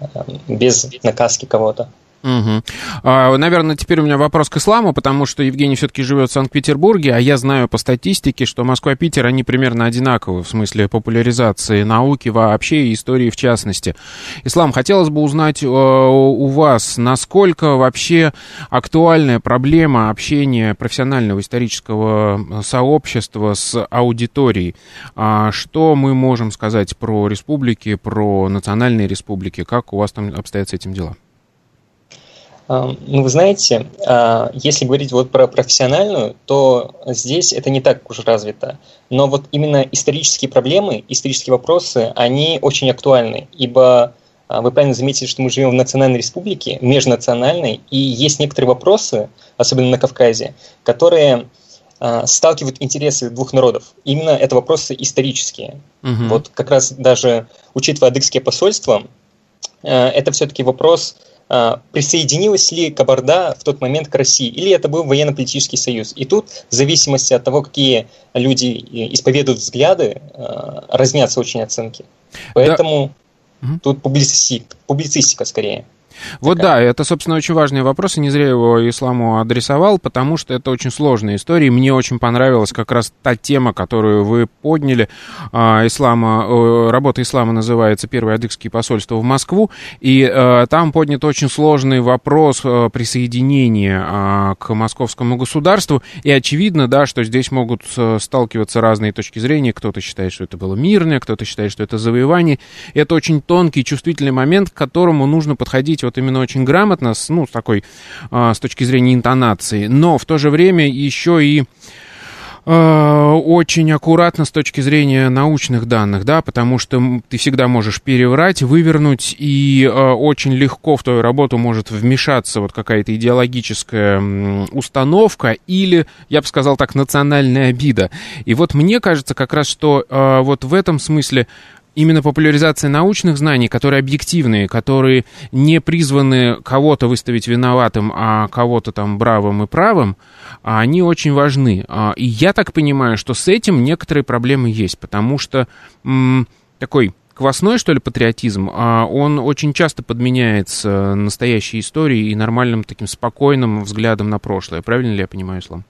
э, без наказки кого-то. Угу. А, наверное, теперь у меня вопрос к Исламу, потому что Евгений все-таки живет в Санкт-Петербурге, а я знаю по статистике, что Москва и Питер, они примерно одинаковы в смысле популяризации науки вообще и истории в частности. Ислам, хотелось бы узнать э, у вас, насколько вообще актуальная проблема общения профессионального исторического сообщества с аудиторией. А что мы можем сказать про республики, про национальные республики? Как у вас там обстоят с этим дела? Ну, вы знаете, если говорить вот про профессиональную, то здесь это не так уж развито. Но вот именно исторические проблемы, исторические вопросы, они очень актуальны, ибо вы правильно заметили, что мы живем в национальной республике, межнациональной, и есть некоторые вопросы, особенно на Кавказе, которые сталкивают интересы двух народов. Именно это вопросы исторические. Угу. Вот как раз даже учитывая адыгские посольства, это все-таки вопрос... присоединилась ли Кабарда в тот момент к России, или это был военно-политический союз. И тут, в зависимости от того, какие люди исповедуют взгляды, разнятся очень оценки. Поэтому да. Тут публицистика, публицистика скорее. Вот такая. Да, это, собственно, очень важный вопрос, и не зря его Исламу адресовал, потому что это очень сложная история, и мне очень понравилась как раз та тема, которую вы подняли. Ислама, работа Ислама называется «Первые адыгские посольства в Москву», и там поднят очень сложный вопрос присоединения к московскому государству, и очевидно, да, что здесь могут сталкиваться разные точки зрения, кто-то считает, что это было мирное, кто-то считает, что это завоевание. Это очень тонкий, чувствительный момент, к которому нужно подходить вот именно очень грамотно, с, ну, с такой, а, с точки зрения интонации, но в то же время еще и очень аккуратно с точки зрения научных данных, да, потому что ты всегда можешь переврать, вывернуть, и очень легко в твою работу может вмешаться вот какая-то идеологическая установка или, я бы сказал так, национальная обида. И вот мне кажется как раз, что вот в этом смысле именно популяризация научных знаний, которые объективные, которые не призваны кого-то выставить виноватым, а кого-то там бравым и правым, они очень важны. И я так понимаю, что с этим некоторые проблемы есть, потому что м- такой квасной, что ли, патриотизм, он очень часто подменяется настоящей историей и нормальным таким спокойным взглядом на прошлое. Правильно ли я понимаю, Ислам?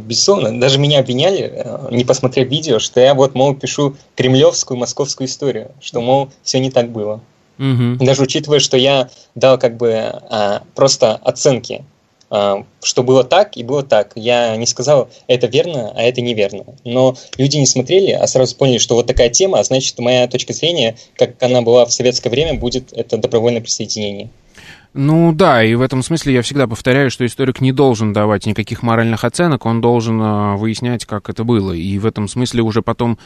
Безусловно, даже меня обвиняли, не посмотрев видео, что я вот, мол, пишу кремлевскую, московскую историю, что, мол, все не так было. Угу. Даже учитывая, что я дал как бы а, просто оценки, а, что было так и было так. Я не сказал, это верно, а это неверно. Но люди не смотрели, а сразу поняли, что вот такая тема, а значит, моя точка зрения, как она была в советское время, будет это добровольное присоединение. Ну да, и в этом смысле я всегда повторяю, что историк не должен давать никаких моральных оценок, он должен выяснять, как это было. И в этом смысле уже потом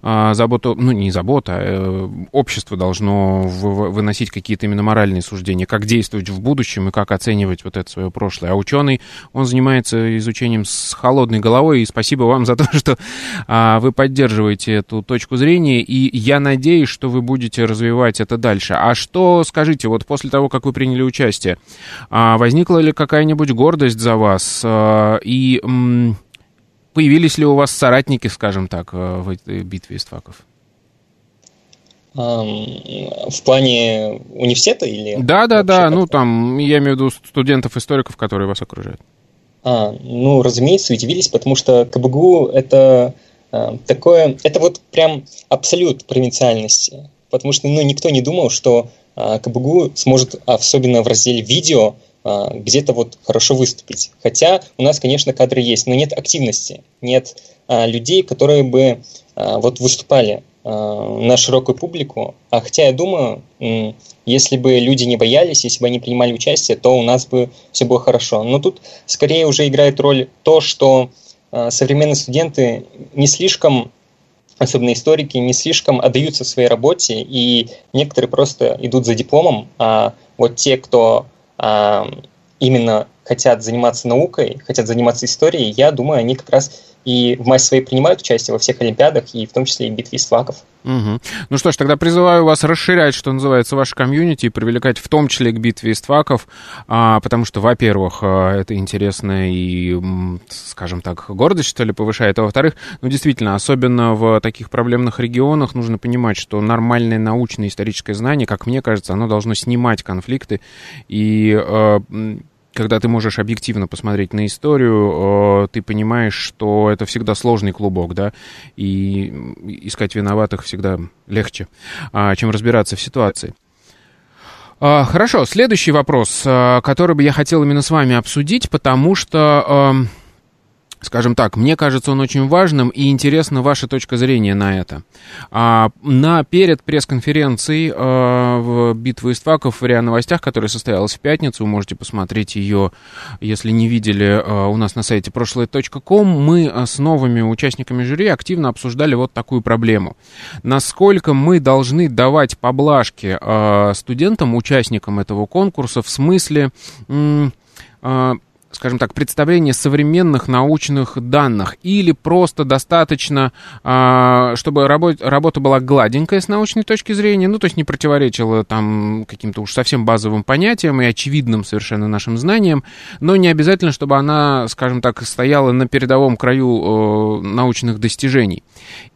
а, забота, ну не забота, а, общество должно в, выносить какие-то именно моральные суждения, как действовать в будущем и как оценивать вот это свое прошлое. А ученый, он занимается изучением с холодной головой, и спасибо вам за то, что а, вы поддерживаете эту точку зрения, и я надеюсь, что вы будете развивать это дальше. А что, скажите, вот после того, как вы приняли участие, Части. Возникла ли какая-нибудь гордость за вас? И появились ли у вас соратники, скажем так, в этой битве Истфаков? В плане университета или... Да, да, да, как-то? Ну там, я имею в виду студентов-историков, которые вас окружают. А, ну, разумеется, удивились, потому что КБГУ — это э, такое... Это вот прям абсолют провинциальности, потому что ну, никто не думал, что э, КБГУ сможет, особенно в разделе «Видео», э, где-то вот хорошо выступить. Хотя у нас, конечно, кадры есть, но нет активности, нет э, людей, которые бы э, вот выступали на широкую публику. А хотя я думаю, если бы люди не боялись, если бы они принимали участие, то у нас бы все было хорошо. Но тут скорее уже играет роль то, что современные студенты не слишком, особенно историки, не слишком отдаются своей работе, и некоторые просто идут за дипломом, а вот те, кто именно хотят заниматься наукой, хотят заниматься историей, я думаю, они как раз и в массе своей принимают участие во всех олимпиадах, и в том числе и в битве Истфаков. Угу. Ну что ж, тогда призываю вас расширять, что называется, ваше комьюнити и привлекать в том числе к битве Истфаков, потому что, во-первых, это интересно и, скажем так, гордость, что ли, повышает, а во-вторых, ну действительно, особенно в таких проблемных регионах нужно понимать, что нормальное научное историческое знание, как мне кажется, оно должно снимать конфликты и... Когда ты можешь объективно посмотреть на историю, ты понимаешь, что это всегда сложный клубок, да, и искать виноватых всегда легче, чем разбираться в ситуации. Хорошо, следующий вопрос, который бы я хотел именно с вами обсудить, потому что, скажем так, мне кажется, он очень важным, и интересна ваша точка зрения на это. А, на, перед пресс-конференцией а, «Битвы Истфаков» в РИА Новостях, которая состоялась в пятницу, вы можете посмотреть ее, если не видели, а, у нас на сайте прошлое точка ком, мы с новыми участниками жюри активно обсуждали вот такую проблему. Насколько мы должны давать поблажки а, студентам, участникам этого конкурса, в смысле... М- а, скажем так, представление современных научных данных, или просто достаточно, чтобы работа была гладенькая с научной точки зрения, ну, то есть не противоречила там каким-то уж совсем базовым понятиям и очевидным совершенно нашим знаниям, но не обязательно, чтобы она, скажем так, стояла на передовом краю научных достижений.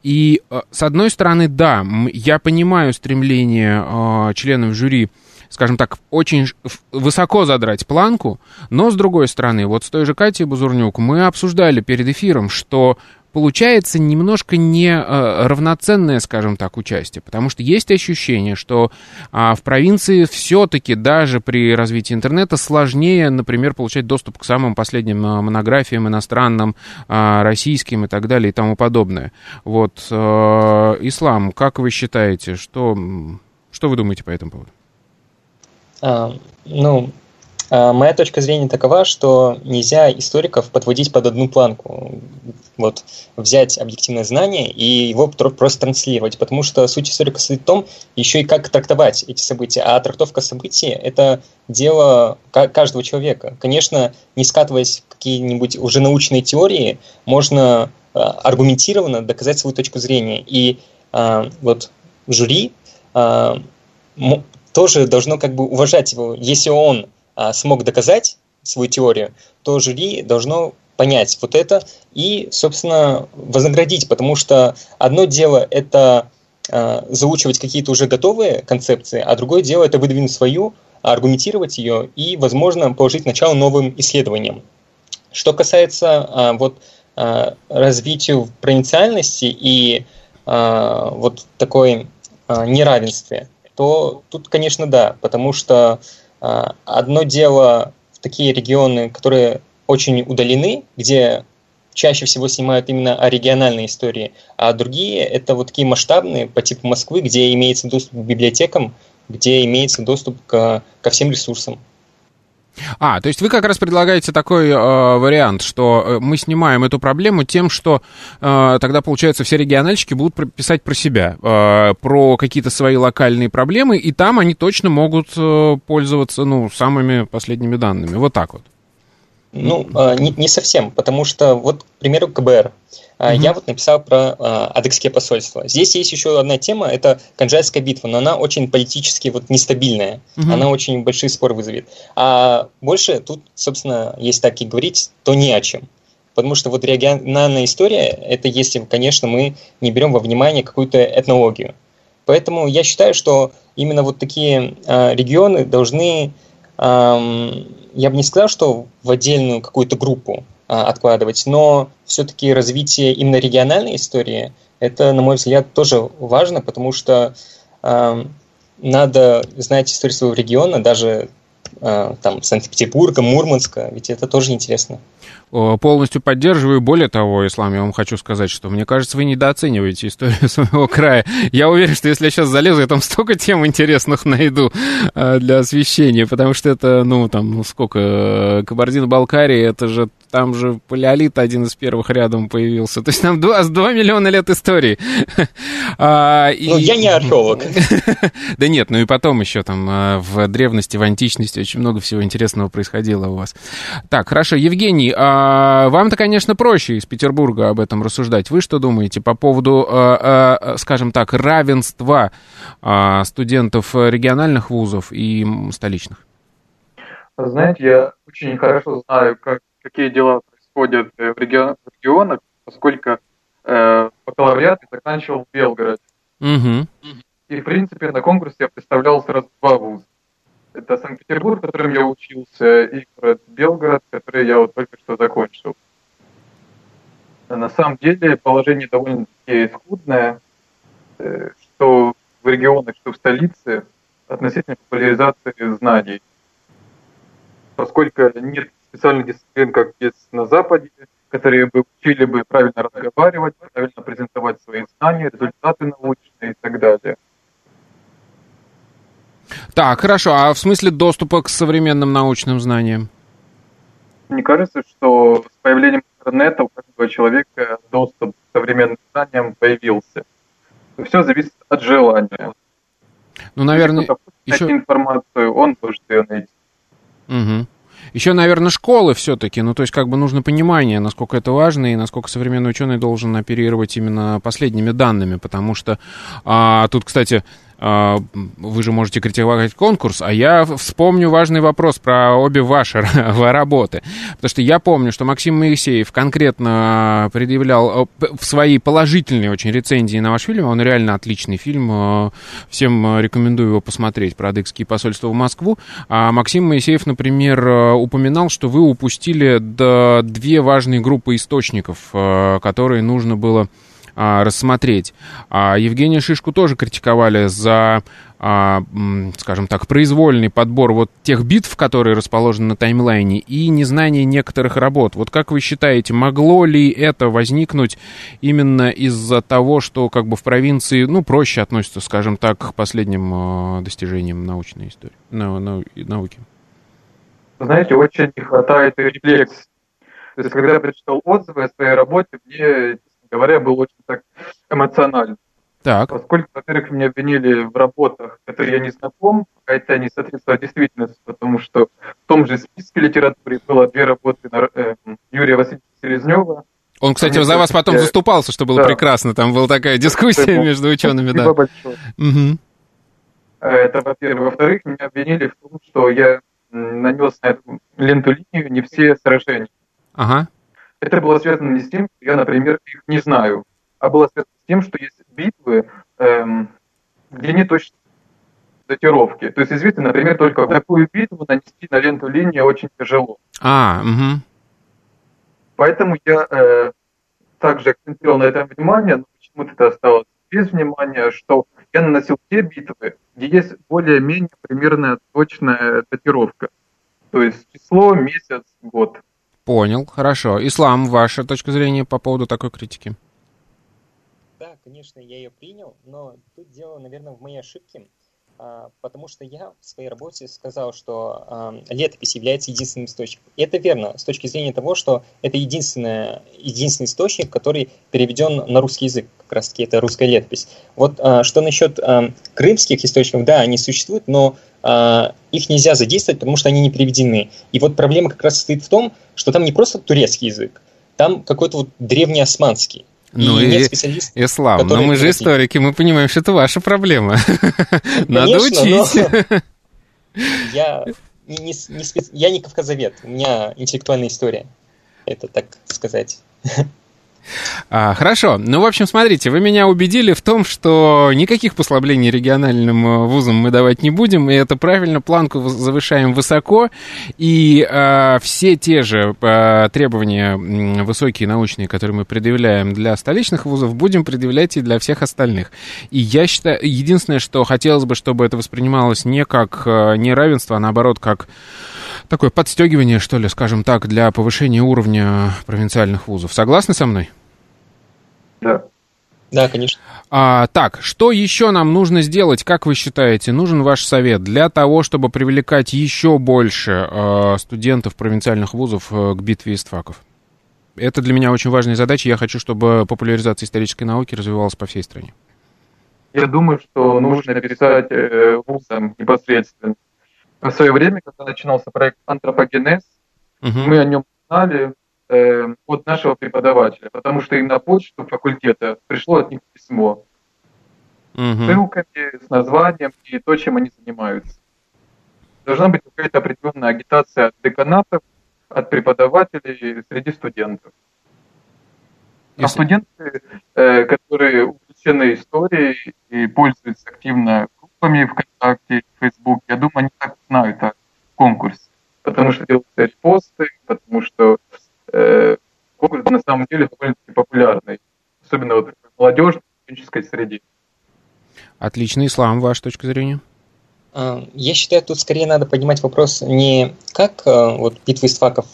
И, с одной стороны, да, я понимаю стремление членов жюри, скажем так, очень высоко задрать планку, но, с другой стороны, вот с той же Катей Бузурнюк мы обсуждали перед эфиром, что получается немножко не равноценное, скажем так, участие, потому что есть ощущение, что в провинции все-таки даже при развитии интернета сложнее, например, получать доступ к самым последним монографиям иностранным, российским и так далее и тому подобное. Вот, Ислам, как вы считаете, что, что вы думаете по этому поводу? А, ну, а моя точка зрения такова, что нельзя историков подводить под одну планку. Вот, взять объективное знание и его просто транслировать, потому что суть историка состоит в том, еще и как трактовать эти события. А трактовка событий – это дело каждого человека. Конечно, не скатываясь в какие-нибудь уже научные теории, можно аргументированно доказать свою точку зрения. И а, вот жюри... А, м- тоже должно как бы уважать его. Если он а, смог доказать свою теорию, то жюри должно понять вот это и, собственно, вознаградить, потому что одно дело – это а, заучивать какие-то уже готовые концепции, а другое дело – это выдвинуть свою, аргументировать ее и, возможно, положить начало новым исследованиям. Что касается а, вот, а, развития провинциальности и а, вот такой а, неравенстве, то тут, конечно, да, потому что э, одно дело в такие регионы, которые очень удалены, где чаще всего снимают именно о региональной истории, а другие — это вот такие масштабные, по типу Москвы, где имеется доступ к библиотекам, где имеется доступ к, ко всем ресурсам. А, то есть вы как раз предлагаете такой э, вариант, что мы снимаем эту проблему тем, что э, тогда, получается, все региональщики будут писать про себя, э, про какие-то свои локальные проблемы, и там они точно могут э, пользоваться, ну, самыми последними данными. Вот так вот. Ну, э, не, не совсем, потому что, вот, к примеру, КБР. Mm-hmm. Я вот написал про э, адыгские посольства. Здесь есть еще одна тема, это Канджайская битва, но она очень политически вот, нестабильная, mm-hmm. она очень большие споры вызовет. А больше тут, собственно, если так и говорить, то не о чем. Потому что вот региональная история, это если, конечно, мы не берем во внимание какую-то этнологию. Поэтому я считаю, что именно вот такие э, регионы должны, э, я бы не сказал, что в отдельную какую-то группу э, откладывать, но все-таки развитие именно региональной истории, это, на мой взгляд, тоже важно, потому что э, надо знать историю своего региона, даже там Санкт-Петербурга, Мурманска, ведь это тоже интересно. Полностью поддерживаю. Более того, Ислам, я вам хочу сказать, что мне кажется, вы недооцениваете историю своего края. Я уверен, что если я сейчас залезу, я там столько тем интересных найду для освещения, потому что это, ну, там, сколько, Кабардино-Балкария, это же, там же палеолит один из первых рядом появился. То есть там два миллиона лет истории. А, и... Ну, я не археолог. Да нет, ну и потом еще там в древности, в античности очень много всего интересного происходило у вас. Так, хорошо, Евгений, а вам-то, конечно, проще из Петербурга об этом рассуждать. Вы что думаете по поводу, скажем так, равенства студентов региональных вузов и столичных? Знаете, я очень хорошо знаю, как какие дела происходят в регионах, поскольку э, бакалавриат я заканчивал в Белгороде. Mm-hmm. И, в принципе, на конкурсе я представлял сразу два вуза. Это Санкт-Петербург, в котором я учился, и город Белгород, который я вот только что закончил. На самом деле положение довольно-таки скудное, э, что в регионах, что в столице, относительно популяризации знаний. Поскольку нет специальных дисциплин, как есть на Западе, которые бы учили бы правильно разговаривать, правильно презентовать свои знания, результаты научные и так далее. Так, хорошо. А в смысле доступа к современным научным знаниям? Мне кажется, что с появлением интернета у каждого человека доступ к современным знаниям появился. Все зависит от желания. Ну, наверное, если кто-то еще... информацию, он может ее найти. Угу. Еще, наверное, школы все-таки, ну, то есть, как бы нужно понимание, насколько это важно и насколько современный ученый должен оперировать именно последними данными, потому что а, тут, кстати, а, вы же можете критиковать конкурс, а я вспомню важный вопрос про обе ваши работы, потому что я помню, что Максим Моисеев конкретно предъявлял в своей положительной очень рецензии на ваш фильм, он реально отличный фильм, всем рекомендую его посмотреть, про адыгские посольства в Москву, а Максим Моисеев, например, упоминал, что вы упустили две важные группы источников, которые нужно было рассмотреть. Евгения Шишку тоже критиковали за, скажем так, произвольный подбор вот тех битв, которые расположены на таймлайне, и незнание некоторых работ. Вот как вы считаете, могло ли это возникнуть именно из-за того, что как бы в провинции, ну, проще относятся, скажем так, к последним достижениям научной истории, науки? Знаете, очень не хватает рефлексии. То есть, когда я прочитал отзывы о своей работе, мне, честно говоря, было очень так эмоционально. Так. Поскольку, во-первых, меня обвинили в работах, которые я не знаком, хотя не соответствовали действительности, потому что в том же списке литературы было две работы на, э, Юрия Васильевича Селезнева. Он, кстати, за вас потом я... заступался, что было да. прекрасно. Там была такая дискуссия Поэтому... между учеными. Спасибо да. большое. Угу. Это, во-первых. Во-вторых, меня обвинили в том, что я нанес на эту ленту линию не все сражения. Ага. Это было связано не с тем, что я, например, их не знаю, а было связано с тем, что есть битвы, эм, где не точно датировки. То есть, известно, например, только такую битву нанести на ленту линии очень тяжело. А, угу. Поэтому я э, также акцентировал на этом внимание, но почему-то это осталось без внимания, что я наносил те битвы, где есть более-менее примерная точная датировка. То есть число, месяц, год. Понял, хорошо. Ислам, ваша точка зрения по поводу такой критики? Да, конечно, я ее принял, но тут дело, наверное, в моей ошибке, потому что я в своей работе сказал, что летопись является единственным источником. И это верно, с точки зрения того, что это единственное, единственный источник, который переведен на русский язык, как раз-таки это русская летопись. Вот что насчет крымских источников, да, они существуют, но их нельзя задействовать, потому что они не переведены. И вот проблема как раз состоит в том, что там не просто турецкий язык, там какой-то вот древнеосманский. Ну и, и Ислам, но мы же историки, мы понимаем, что это ваша проблема. Ну, надо учить. Я не, не, не спец... я не кавказовед, у меня интеллектуальная история, это так сказать. А, хорошо. Ну, в общем, смотрите, вы меня убедили в том, что никаких послаблений региональным вузам мы давать не будем, и это правильно, планку завышаем высоко, и а, все те же а, требования высокие научные, которые мы предъявляем для столичных вузов, будем предъявлять и для всех остальных. И я считаю, единственное, что хотелось бы, чтобы это воспринималось не как неравенство, а наоборот, как такое подстегивание, что ли, скажем так, для повышения уровня провинциальных вузов. Согласны со мной? Да. Да, конечно. А, так, что еще нам нужно сделать, как вы считаете, нужен ваш совет для того, чтобы привлекать еще больше э, студентов провинциальных вузов э, к битве Истфаков? Это для меня очень важная задача. Я хочу, чтобы популяризация исторической науки развивалась по всей стране. Я думаю, что нужно писать э, вузам непосредственно. В свое время, когда начинался проект «Антропогенез», угу. мы о нем знали от нашего преподавателя, потому что им на почту факультета пришло от них письмо uh-huh. с ссылками, с названием и то, чем они занимаются. Должна быть какая-то определенная агитация от деканатов, от преподавателей среди студентов. А студенты, которые увлечены историей и пользуются активно группами ВКонтакте, Фейсбуке, я думаю, они так знают о конкурсе, потому что делают репосты, потому что конкурс на самом деле довольно-таки популярный, особенно вот в молодежной студенческой среде. Отлично. Ислам, ваша точка зрения? Я считаю, тут скорее надо поднимать вопрос не как вот, битвы Истфаков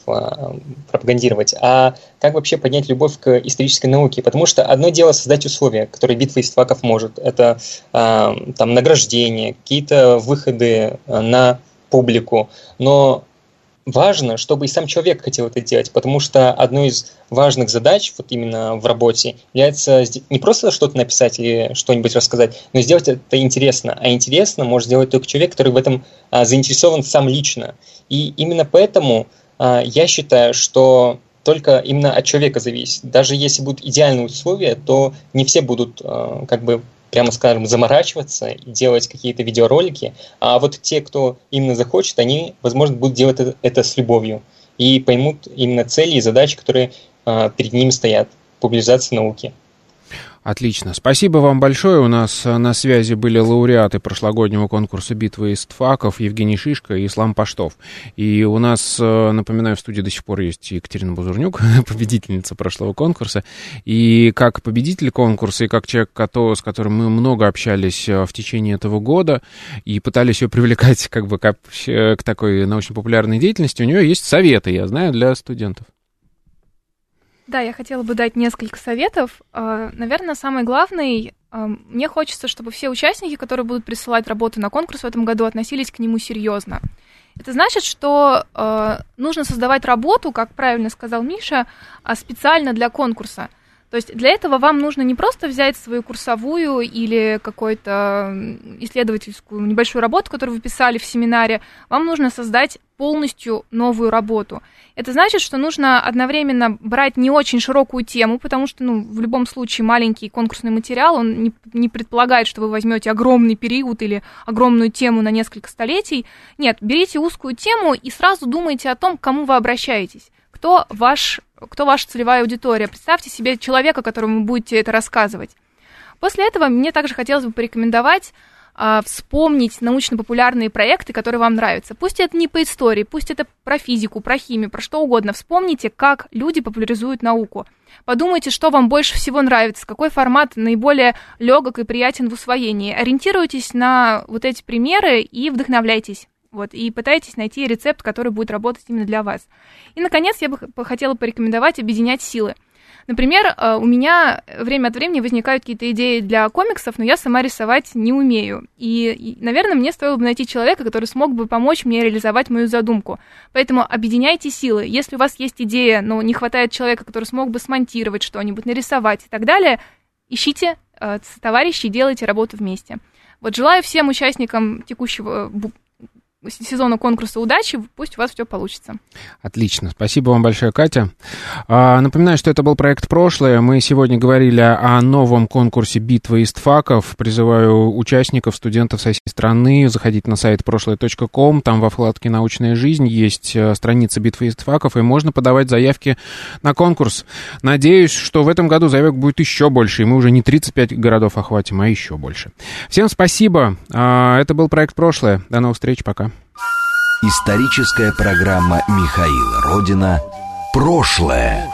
пропагандировать, а как вообще поднять любовь к исторической науке. Потому что одно дело создать условия, которые битва Истфаков может. Это там, награждение, какие-то выходы на публику. Но важно, чтобы и сам человек хотел это делать, потому что одной из важных задач вот именно в работе является не просто что-то написать или что-нибудь рассказать, но сделать это интересно. А интересно может сделать только человек, который в этом а, заинтересован сам лично. И именно поэтому а, я считаю, что только именно от человека зависит. Даже если будут идеальные условия, то не все будут а, как бы... прямо скажем, заморачиваться и делать какие-то видеоролики, а вот те, кто именно захочет, они, возможно, будут делать это, это с любовью и поймут именно цели и задачи, которые э, перед ними стоят, популяризация науки. Отлично. Спасибо вам большое. У нас на связи были лауреаты прошлогоднего конкурса «Битвы Истфаков» Евгений Шишко и Ислам Паштов. И у нас, напоминаю, в студии до сих пор есть Екатерина Бузурнюк, победительница прошлого конкурса. И как победитель конкурса, и как человек, с которым мы много общались в течение этого года и пытались ее привлекать как бы к такой научно-популярной деятельности, у нее есть советы, я знаю, для студентов. Да, я хотела бы дать несколько советов. Наверное, самый главный, мне хочется, чтобы все участники, которые будут присылать работу на конкурс в этом году, относились к нему серьезно. Это значит, что нужно создавать работу, как правильно сказал Миша, специально для конкурса. То есть для этого вам нужно не просто взять свою курсовую или какую-то исследовательскую небольшую работу, которую вы писали в семинаре, вам нужно создать полностью новую работу. Это значит, что нужно одновременно брать не очень широкую тему, потому что, ну, в любом случае маленький конкурсный материал, он не, не предполагает, что вы возьмете огромный период или огромную тему на несколько столетий. Нет, берите узкую тему и сразу думайте о том, к кому вы обращаетесь. Кто, ваш, кто ваша целевая аудитория? Представьте себе человека, которому вы будете это рассказывать. После этого мне также хотелось бы порекомендовать э, вспомнить научно-популярные проекты, которые вам нравятся. Пусть это не по истории, пусть это про физику, про химию, про что угодно. Вспомните, как люди популяризуют науку. Подумайте, что вам больше всего нравится, какой формат наиболее легок и приятен в усвоении. Ориентируйтесь на вот эти примеры и вдохновляйтесь. Вот, и пытайтесь найти рецепт, который будет работать именно для вас. И, наконец, я бы хотела порекомендовать объединять силы. Например, у меня время от времени возникают какие-то идеи для комиксов, но я сама рисовать не умею. И, наверное, мне стоило бы найти человека, который смог бы помочь мне реализовать мою задумку. Поэтому объединяйте силы. Если у вас есть идея, но не хватает человека, который смог бы смонтировать что-нибудь, нарисовать и так далее, ищите э, товарищей, делайте работу вместе. Вот, желаю всем участникам текущего сезону конкурса удачи, пусть у вас все получится. Отлично, спасибо вам большое, Катя. Напоминаю, что это был проект «Прошлое». Мы сегодня говорили о новом конкурсе «Битва Истфаков». Призываю участников, студентов со всей страны заходить на сайт прошлое точка ком. Там во вкладке «Научная жизнь» есть страница «Битвы Истфаков», и можно подавать заявки на конкурс. Надеюсь, что в этом году заявок будет еще больше, и мы уже не тридцать пять городов охватим, а еще больше. Всем спасибо. Это был проект «Прошлое». До новых встреч, пока. Историческая программа Михаила Родина «Прошлое».